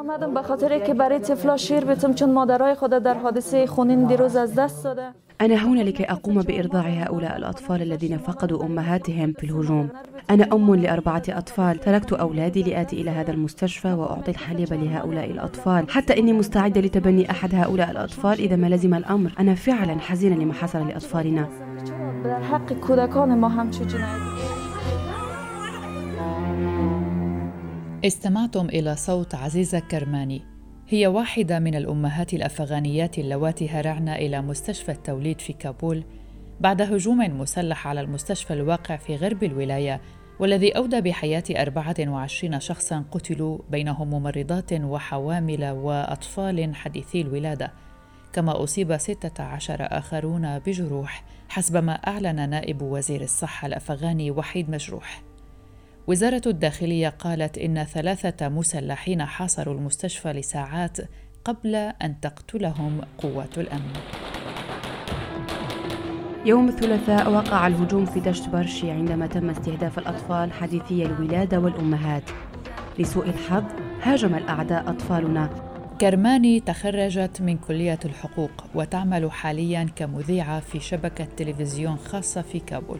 آمدم به خاطر که برای طفلا شیر بتم چون مادرای خود در حادثه خونین دیروز از دست داده. أنا هنا لكي أقوم بإرضاع هؤلاء الأطفال الذين فقدوا أمهاتهم في الهجوم. أنا أم لأربعة أطفال، تركت أولادي لآتي إلى هذا المستشفى وأعطي الحليب لهؤلاء الأطفال، حتى إني مستعدة لتبني أحد هؤلاء الأطفال إذا ما لزم الأمر. أنا فعلا حزينة لما حصل لأطفالنا. استمعتم إلى صوت عزيزة كرماني، هي واحدة من الأمهات الأفغانيات اللواتي هرعن إلى مستشفى التوليد في كابول بعد هجوم مسلح على المستشفى الواقع في غرب الولاية، والذي أودى بحياة 24 شخصاً قتلوا، بينهم ممرضات وحوامل وأطفال حديثي الولادة، كما أصيب 16 آخرون بجروح حسب ما أعلن نائب وزير الصحة الأفغاني وحيد مجروح. وزارة الداخلية قالت إن 3 مسلحين حاصروا المستشفى لساعات قبل أن تقتلهم قوات الأمن. يوم الثلاثاء وقع الهجوم في دشت برشي عندما تم استهداف الأطفال حديثي الولادة والأمهات. لسوء الحظ هاجم الأعداء أطفالنا. كرماني تخرجت من كلية الحقوق وتعمل حالياً كمذيعة في شبكة تلفزيون خاصة في كابول.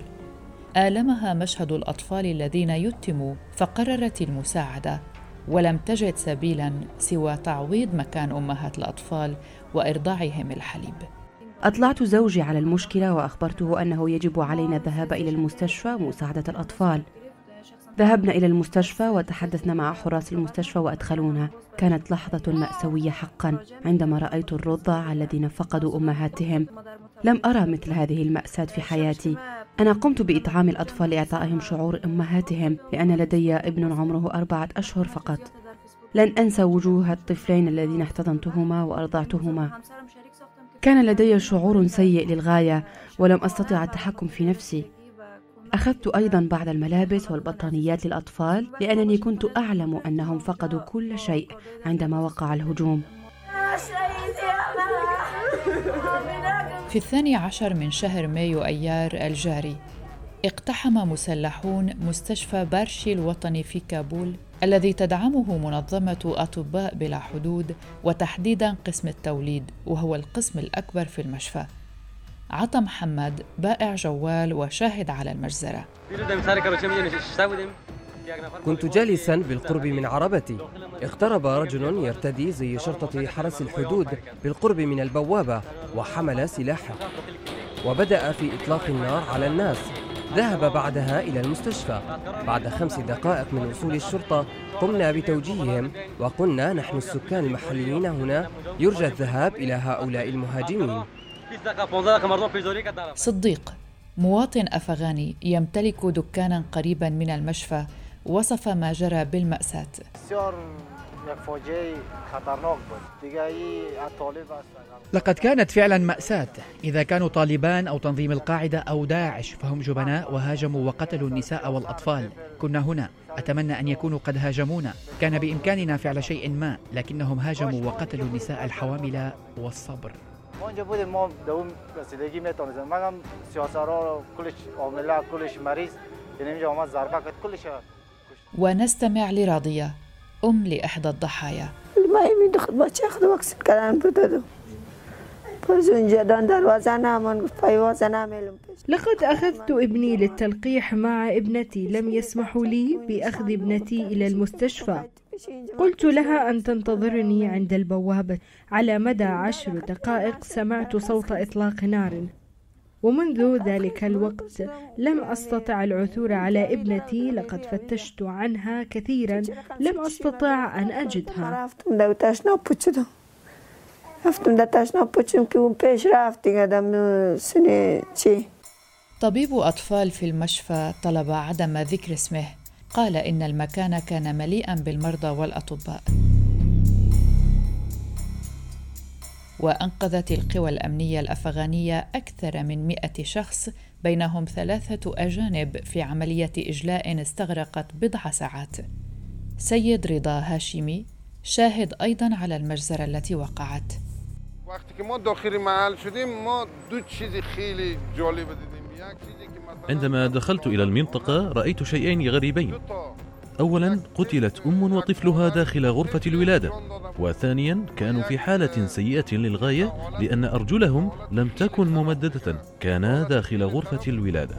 آلمها مشهد الأطفال الذين يتموا، فقررت المساعدة ولم تجد سبيلاً سوى تعويض مكان أمهات الأطفال وإرضاعهم الحليب. أطلعت زوجي على المشكلة وأخبرته أنه يجب علينا الذهاب إلى المستشفى مساعدة الأطفال. ذهبنا إلى المستشفى وتحدثنا مع حراس المستشفى وأدخلونا. كانت لحظة مأساوية حقاً عندما رأيت الرضع الذين فقدوا أمهاتهم. لم أرى مثل هذه المأساة في حياتي. أنا قمت بإطعام الأطفال لإعطائهم شعور أمهاتهم، لأن لدي ابن عمره 4 أشهر فقط. لن أنسى وجوه الطفلين الذين احتضنتهما وأرضعتهما. كان لدي شعور سيء للغاية ولم أستطع التحكم في نفسي. أخذت أيضا بعض الملابس والبطانيات للأطفال، لأنني كنت أعلم أنهم فقدوا كل شيء عندما وقع الهجوم. في 12 من شهر مايو أيار الجاري اقتحم مسلحون مستشفى برشي الوطني في كابول الذي تدعمه منظمة أطباء بلا حدود، وتحديداً قسم التوليد وهو القسم الأكبر في المشفى. عطا محمد بائع جوال وشاهد على المجزرة. كنت جالساً بالقرب من عربتي، اقترب رجل يرتدي زي شرطة حرس الحدود بالقرب من البوابة وحمل سلاحه وبدأ في إطلاق النار على الناس. ذهب بعدها إلى المستشفى. بعد 5 دقائق من وصول الشرطة قمنا بتوجيههم وقلنا نحن السكان المحليين هنا، يرجى الذهاب إلى هؤلاء المهاجمين. صديق، مواطن أفغاني يمتلك دكاناً قريباً من المشفى، وصف ما جرى بالمأساة. لقد كانت فعلا مأساة. إذا كانوا طالبان أو تنظيم القاعدة أو داعش فهم جبناء وهاجموا وقتلوا النساء والأطفال. كنا هنا، أتمنى أن يكونوا قد هاجمونا. كان بإمكاننا فعل شيء ما، لكنهم هاجموا وقتلوا النساء الحوامل والصبر. ونستمع لراضية، أم لإحدى الضحايا. لقد أخذت ابني للتلقيح مع ابنتي، لم يسمحوا لي بأخذ ابنتي إلى المستشفى. قلت لها أن تنتظرني عند البوابة. على مدى 10 دقائق سمعت صوت إطلاق نار، ومنذ ذلك الوقت لم أستطع العثور على ابنتي. لقد فتشت عنها كثيرا، لم أستطع أن أجدها. طبيب أطفال في المشفى طلب عدم ذكر اسمه، قال إن المكان كان مليئا بالمرضى والأطباء. وأنقذت القوى الأمنية الأفغانية أكثر من 100 شخص، بينهم 3 أجانب، في عملية إجلاء استغرقت 9 ساعات. سيد رضا هاشمي شاهد أيضاً على المجزرة التي وقعت. عندما دخلت إلى المنطقة رأيت شيئين غريبين. أولا قتلت أم وطفلها داخل غرفة الولادة، وثانيا كانوا في حالة سيئة للغاية لأن أرجلهم لم تكن ممددة، كانا داخل غرفة الولادة.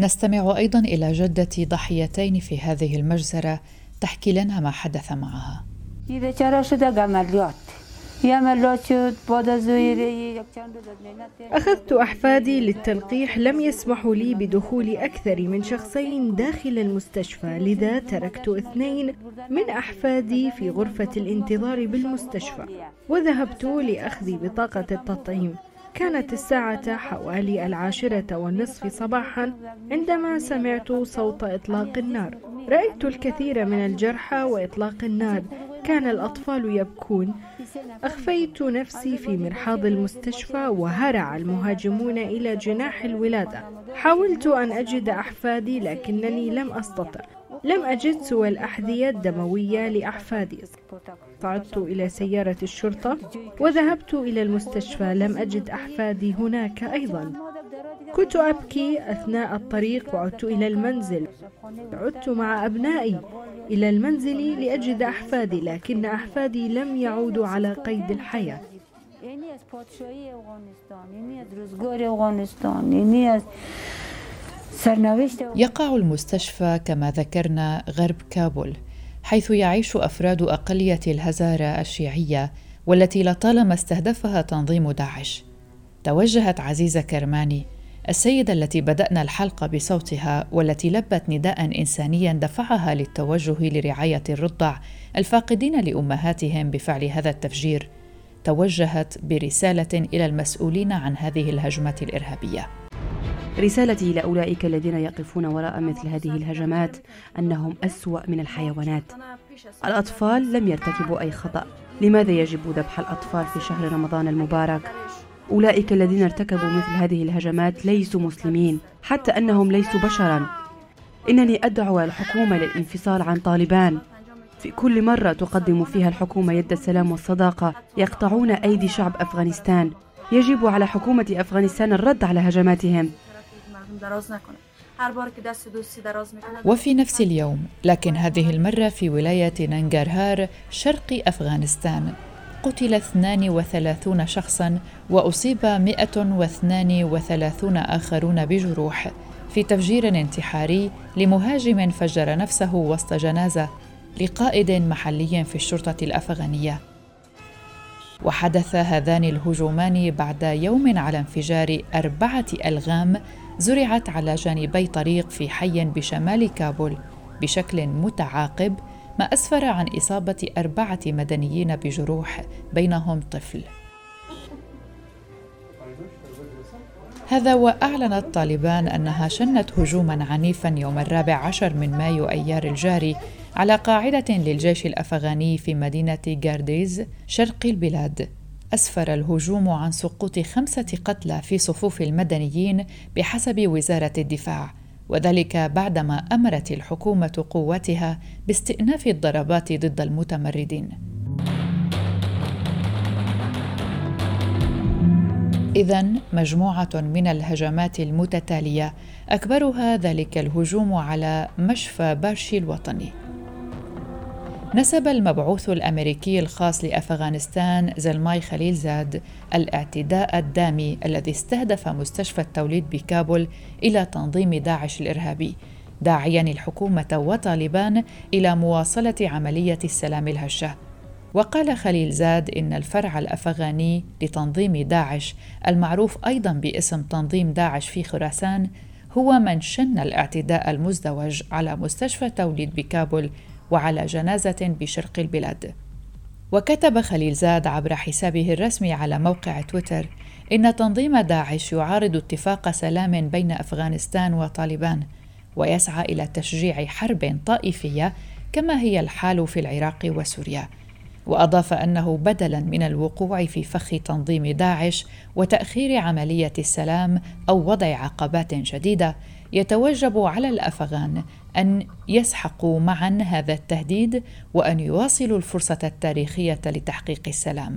نستمع أيضا إلى جدة ضحيتين في هذه المجزرة تحكي لنا ما حدث معها. أخذت أحفادي للتلقيح، لم يسمحوا لي بدخول أكثر من شخصين داخل المستشفى، لذا تركت اثنين من أحفادي في غرفة الانتظار بالمستشفى وذهبت لأخذ بطاقة التطعيم. كانت الساعة حوالي 10:30 صباحا عندما سمعت صوت إطلاق النار. رأيت الكثير من الجرحى وإطلاق النار، كان الأطفال يبكون. أخفيت نفسي في مرحاض المستشفى وهرع المهاجمون إلى جناح الولادة. حاولت أن أجد أحفادي لكنني لم أستطع، لم أجد سوى الأحذية الدموية لأحفادي. صعدت إلى سيارة الشرطة وذهبت إلى المستشفى، لم أجد أحفادي هناك أيضا. كنت أبكي أثناء الطريق وعدت إلى المنزل، عدت مع أبنائي إلى المنزل لأجد أحفادي، لكن أحفادي لم يعودوا على قيد الحياة. يقع المستشفى كما ذكرنا غرب كابول، حيث يعيش أفراد أقلية الهزارة الشيعية والتي لطالما استهدفها تنظيم داعش. توجهت عزيزة كرماني، السيدة التي بدأنا الحلقة بصوتها والتي لبت نداء إنسانيا دفعها للتوجه لرعاية الرضع الفاقدين لأمهاتهم بفعل هذا التفجير، توجهت برسالة إلى المسؤولين عن هذه الهجمة الإرهابية. رسالتي إلى أولئك الذين يقفون وراء مثل هذه الهجمات أنهم أسوأ من الحيوانات. الأطفال لم يرتكبوا أي خطأ، لماذا يجب ذبح الأطفال في شهر رمضان المبارك؟ أولئك الذين ارتكبوا مثل هذه الهجمات ليسوا مسلمين، حتى أنهم ليسوا بشراً. إنني أدعو الحكومة للانفصال عن طالبان. في كل مرة تقدم فيها الحكومة يد السلام والصداقة يقطعون أيدي شعب أفغانستان. يجب على حكومة أفغانستان الرد على هجماتهم. وفي نفس اليوم، لكن هذه المرة في ولاية ننغرهار شرق أفغانستان، قتل 32 شخصاً وأصيب 132 آخرون بجروح في تفجير انتحاري لمهاجم فجر نفسه وسط جنازة لقائد محلي في الشرطة الأفغانية. وحدث هذان الهجومان بعد يوم على انفجار 4 ألغام زرعت على جانبي طريق في حي بشمال كابول بشكل متعاقب، ما أسفر عن إصابة 4 مدنيين بجروح بينهم طفل. هذا وأعلنت طالبان أنها شنت هجوماً عنيفاً يوم 14 مايو أيار الجاري على قاعدة للجيش الأفغاني في مدينة جارديز شرق البلاد. أسفر الهجوم عن سقوط 5 قتلى في صفوف المدنيين بحسب وزارة الدفاع، وذلك بعدما أمرت الحكومة قواتها باستئناف الضربات ضد المتمردين. إذن مجموعة من الهجمات المتتالية، أكبرها ذلك الهجوم على مشفى برشي الوطني. نسب المبعوث الأمريكي الخاص لأفغانستان زلماي خليل زاد الاعتداء الدامي الذي استهدف مستشفى التوليد بكابول إلى تنظيم داعش الإرهابي، داعياً الحكومة وطالبان إلى مواصلة عملية السلام الهشة. وقال خليل زاد إن الفرع الأفغاني لتنظيم داعش المعروف أيضاً باسم تنظيم داعش في خراسان هو من شن الاعتداء المزدوج على مستشفى توليد بكابول وعلى جنازة بشرق البلاد. وكتب خليل زاد عبر حسابه الرسمي على موقع تويتر إن تنظيم داعش يعارض اتفاق سلام بين أفغانستان وطالبان ويسعى إلى تشجيع حرب طائفية كما هي الحال في العراق وسوريا. وأضاف أنه بدلاً من الوقوع في فخ تنظيم داعش وتأخير عملية السلام أو وضع عقبات جديدة، يتوجب على الأفغان أن يسحقوا معاً هذا التهديد وأن يواصلوا الفرصة التاريخية لتحقيق السلام.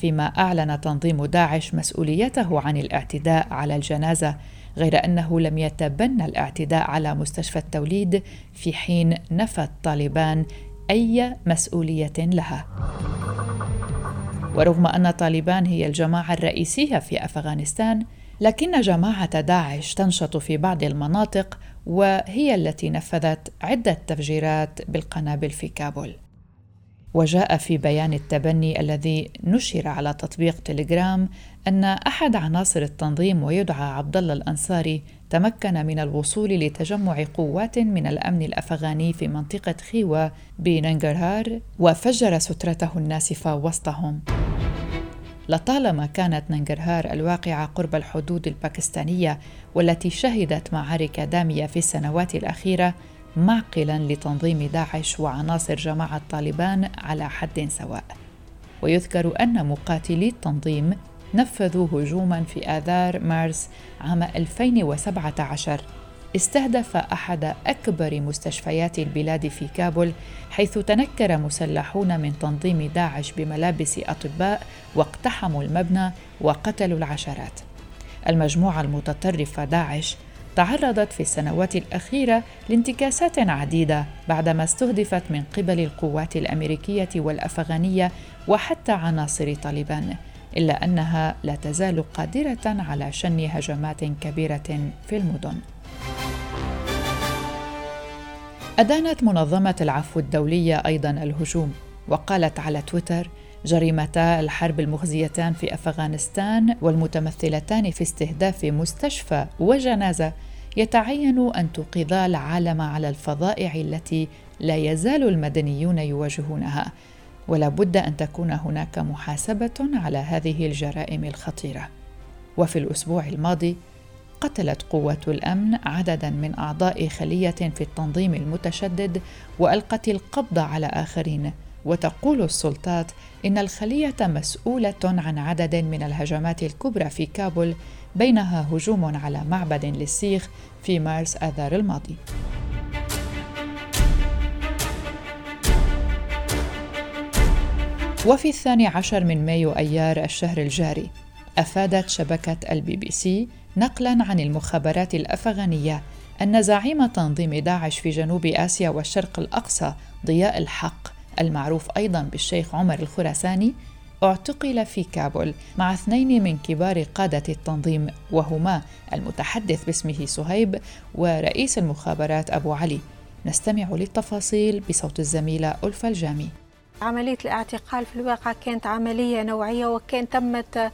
فيما أعلن تنظيم داعش مسؤوليته عن الاعتداء على الجنازة، غير أنه لم يتبنى الاعتداء على مستشفى التوليد، في حين نفت طالبان أي مسؤولية لها. ورغم أن طالبان هي الجماعة الرئيسية في أفغانستان، لكن جماعة داعش تنشط في بعض المناطق، وهي التي نفذت عدة تفجيرات بالقنابل في كابول. وجاء في بيان التبني الذي نشر على تطبيق تليجرام أن أحد عناصر التنظيم ويدعى عبدالله الأنصاري تمكن من الوصول لتجمع قوات من الأمن الأفغاني في منطقة خيوة بننغرهار، وفجر سترته الناسفة وسطهم. لطالما كانت ننغرهار الواقعة قرب الحدود الباكستانية والتي شهدت معارك دامية في السنوات الأخيرة معقلاً لتنظيم داعش وعناصر جماعة طالبان على حد سواء. ويذكر أن مقاتلي التنظيم نفذوا هجوماً في آذار مارس عام 2017 استهدف أحد أكبر مستشفيات البلاد في كابول، حيث تنكر مسلحون من تنظيم داعش بملابس أطباء واقتحموا المبنى وقتلوا العشرات. المجموعة المتطرفة داعش تعرضت في السنوات الأخيرة لانتكاسات عديدة بعدما استهدفت من قبل القوات الأمريكية والأفغانية وحتى عناصر طالبان، إلا أنها لا تزال قادرة على شن هجمات كبيرة في المدن. أدانت منظمة العفو الدولية أيضاً الهجوم، وقالت على تويتر: جريمتا الحرب المخزيتان في أفغانستان والمتمثلتان في استهداف مستشفى وجنازة يتعين أن توقظا العالم على الفظائع التي لا يزال المدنيون يواجهونها، ولا بد أن تكون هناك محاسبة على هذه الجرائم الخطيرة. وفي الأسبوع الماضي قتلت قوة الأمن عدداً من أعضاء خلية في التنظيم المتشدد وألقت القبض على آخرين، وتقول السلطات إن الخلية مسؤولة عن عدد من الهجمات الكبرى في كابول، بينها هجوم على معبد للسيخ في مارس آذار الماضي. وفي 12 مايو أيار الشهر الجاري أفادت شبكة الBBC نقلاً عن المخابرات الأفغانية أن زعيم تنظيم داعش في جنوب آسيا والشرق الأقصى ضياء الحق، المعروف أيضاً بالشيخ عمر الخرساني، اعتقل في كابول مع 2 من كبار قادة التنظيم، وهما المتحدث باسمه سهيب ورئيس المخابرات أبو علي. نستمع للتفاصيل بصوت الزميلة ألفا الجامي. عملية الاعتقال في الواقع كانت عملية نوعية، وكان تمت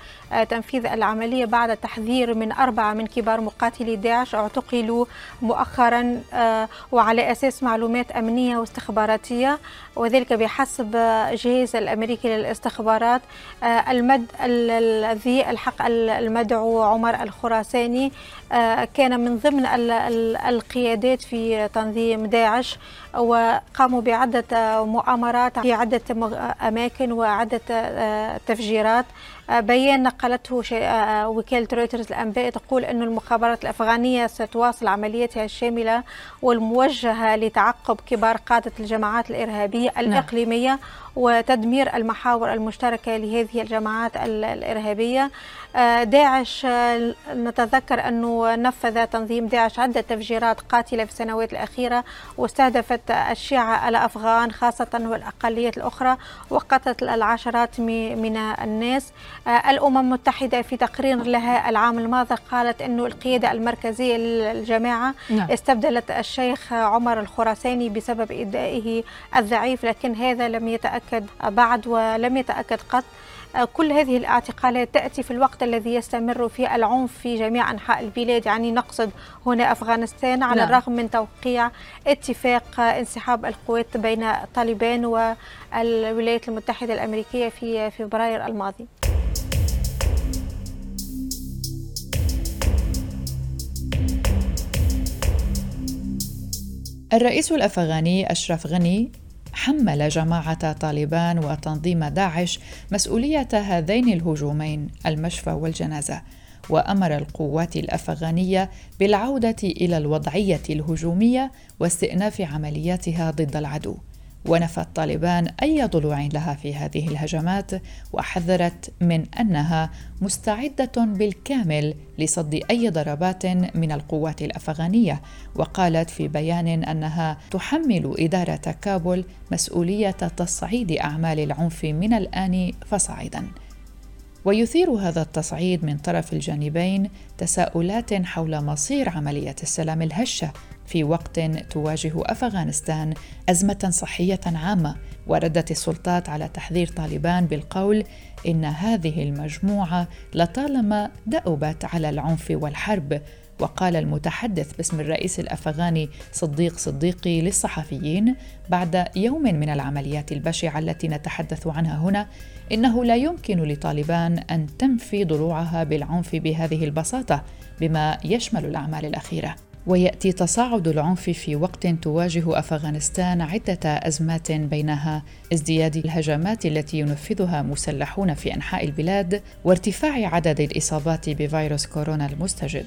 تنفيذ العملية بعد تحذير من 4 من كبار مقاتلي داعش اعتقلوا مؤخرا، وعلى أساس معلومات أمنية واستخباراتية، وذلك بحسب جهاز الأمريكي للاستخبارات. ذي الحق المدعو عمر الخراساني كان من ضمن القيادات في تنظيم داعش، وقاموا بعدة مؤامرات في عدة أماكن وعدة تفجيرات. بيان نقلته وكالة رويترز الأنباء تقول أن المخابرات الأفغانية ستواصل عملياتها الشاملة والموجهة لتعقب كبار قادة الجماعات الإرهابية الإقليمية وتدمير المحاور المشتركة لهذه الجماعات الإرهابية. داعش نتذكر أنه نفذ تنظيم داعش عدة تفجيرات قاتلة في السنوات الأخيرة، واستهدفت الشيعة الأفغان خاصة والأقليات الأخرى، وقتلت العشرات من الناس. الأمم المتحدة في تقرير لها العام الماضي قالت أنه القيادة المركزية للجماعة استبدلت الشيخ عمر الخراساني بسبب إدائه الضعيف، لكن هذا لم يتأكد بعد ولم يتأكد قط. كل هذه الاعتقالات تأتي في الوقت الذي يستمر فيه العنف في جميع أنحاء البلاد، يعني نقصد هنا أفغانستان، على الرغم من توقيع اتفاق انسحاب القوات بين طالبان والولايات المتحدة الأمريكية في فبراير الماضي. الرئيس الأفغاني أشرف غني حمل جماعة طالبان وتنظيم داعش مسؤولية هذين الهجومين، المشفى والجنازة، وأمر القوات الأفغانية بالعودة إلى الوضعية الهجومية واستئناف عملياتها ضد العدو. ونفت طالبان أي ضلوع لها في هذه الهجمات، وحذرت من أنها مستعدة بالكامل لصد أي ضربات من القوات الأفغانية، وقالت في بيان أنها تحمل إدارة كابول مسؤولية تصعيد أعمال العنف من الآن فصاعداً. ويثير هذا التصعيد من طرف الجانبين تساؤلات حول مصير عملية السلام الهشة في وقت تواجه أفغانستان أزمة صحية عامة. وردت السلطات على تحذير طالبان بالقول إن هذه المجموعة لطالما دأبت على العنف والحرب. وقال المتحدث باسم الرئيس الأفغاني صديق صديقي للصحفيين بعد يوم من العمليات البشعة التي نتحدث عنها هنا إنه لا يمكن لطالبان أن تنفي ضلوعها بالعنف بهذه البساطة بما يشمل الأعمال الأخيرة. ويأتي تصاعد العنف في وقت تواجه أفغانستان عدة أزمات، بينها ازدياد الهجمات التي ينفذها مسلحون في أنحاء البلاد وارتفاع عدد الإصابات بفيروس كورونا المستجد.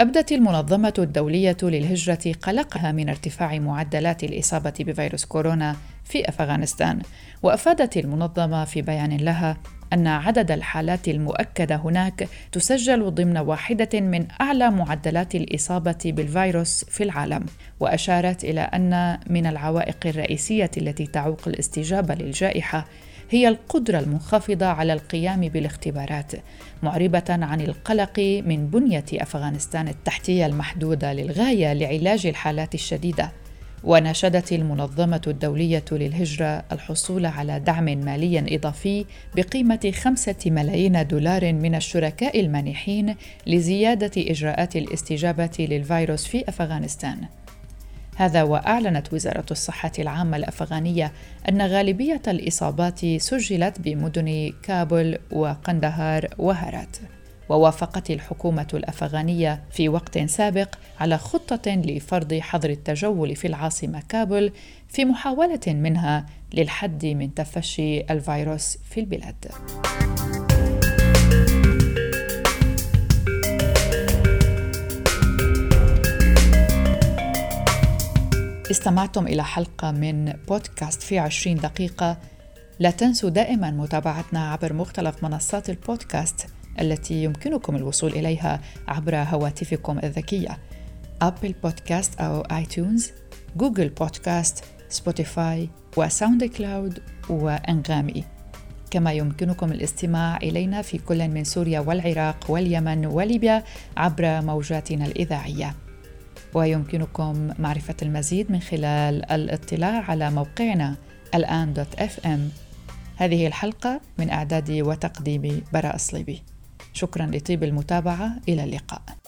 أبدت المنظمة الدولية للهجرة قلقها من ارتفاع معدلات الإصابة بفيروس كورونا في أفغانستان، وأفادت المنظمة في بيان لها أن عدد الحالات المؤكدة هناك تسجل ضمن واحدة من أعلى معدلات الإصابة بالفيروس في العالم، وأشارت إلى أن من العوائق الرئيسية التي تعوق الاستجابة للجائحة هي القدرة المنخفضة على القيام بالاختبارات، معربة عن القلق من بنية أفغانستان التحتية المحدودة للغاية لعلاج الحالات الشديدة. وناشدت المنظمة الدولية للهجرة الحصول على دعم مالي إضافي بقيمة 5 ملايين دولار من الشركاء المانحين لزيادة إجراءات الاستجابة للفيروس في أفغانستان. هذا وأعلنت وزارة الصحة العامة الأفغانية أن غالبية الإصابات سجلت بمدن كابول وقندهار وهرات. ووافقت الحكومة الأفغانية في وقت سابق على خطة لفرض حظر التجول في العاصمة كابول في محاولة منها للحد من تفشي الفيروس في البلاد. استمعتم إلى حلقة من بودكاست في 20 دقيقة. لا تنسوا دائما متابعتنا عبر مختلف منصات البودكاست التي يمكنكم الوصول إليها عبر هواتفكم الذكية: أبل بودكاست أو آيتونز، جوجل بودكاست، سبوتيفاي وساوند كلاود وأنغامي. كما يمكنكم الاستماع إلينا في كل من سوريا والعراق واليمن وليبيا عبر موجاتنا الإذاعية. ويمكنكم معرفة المزيد من خلال الاطلاع على موقعنا الآن.fm. هذه الحلقة من إعدادي وتقديمي براء أصليبي. شكراً لطيب المتابعة، إلى اللقاء.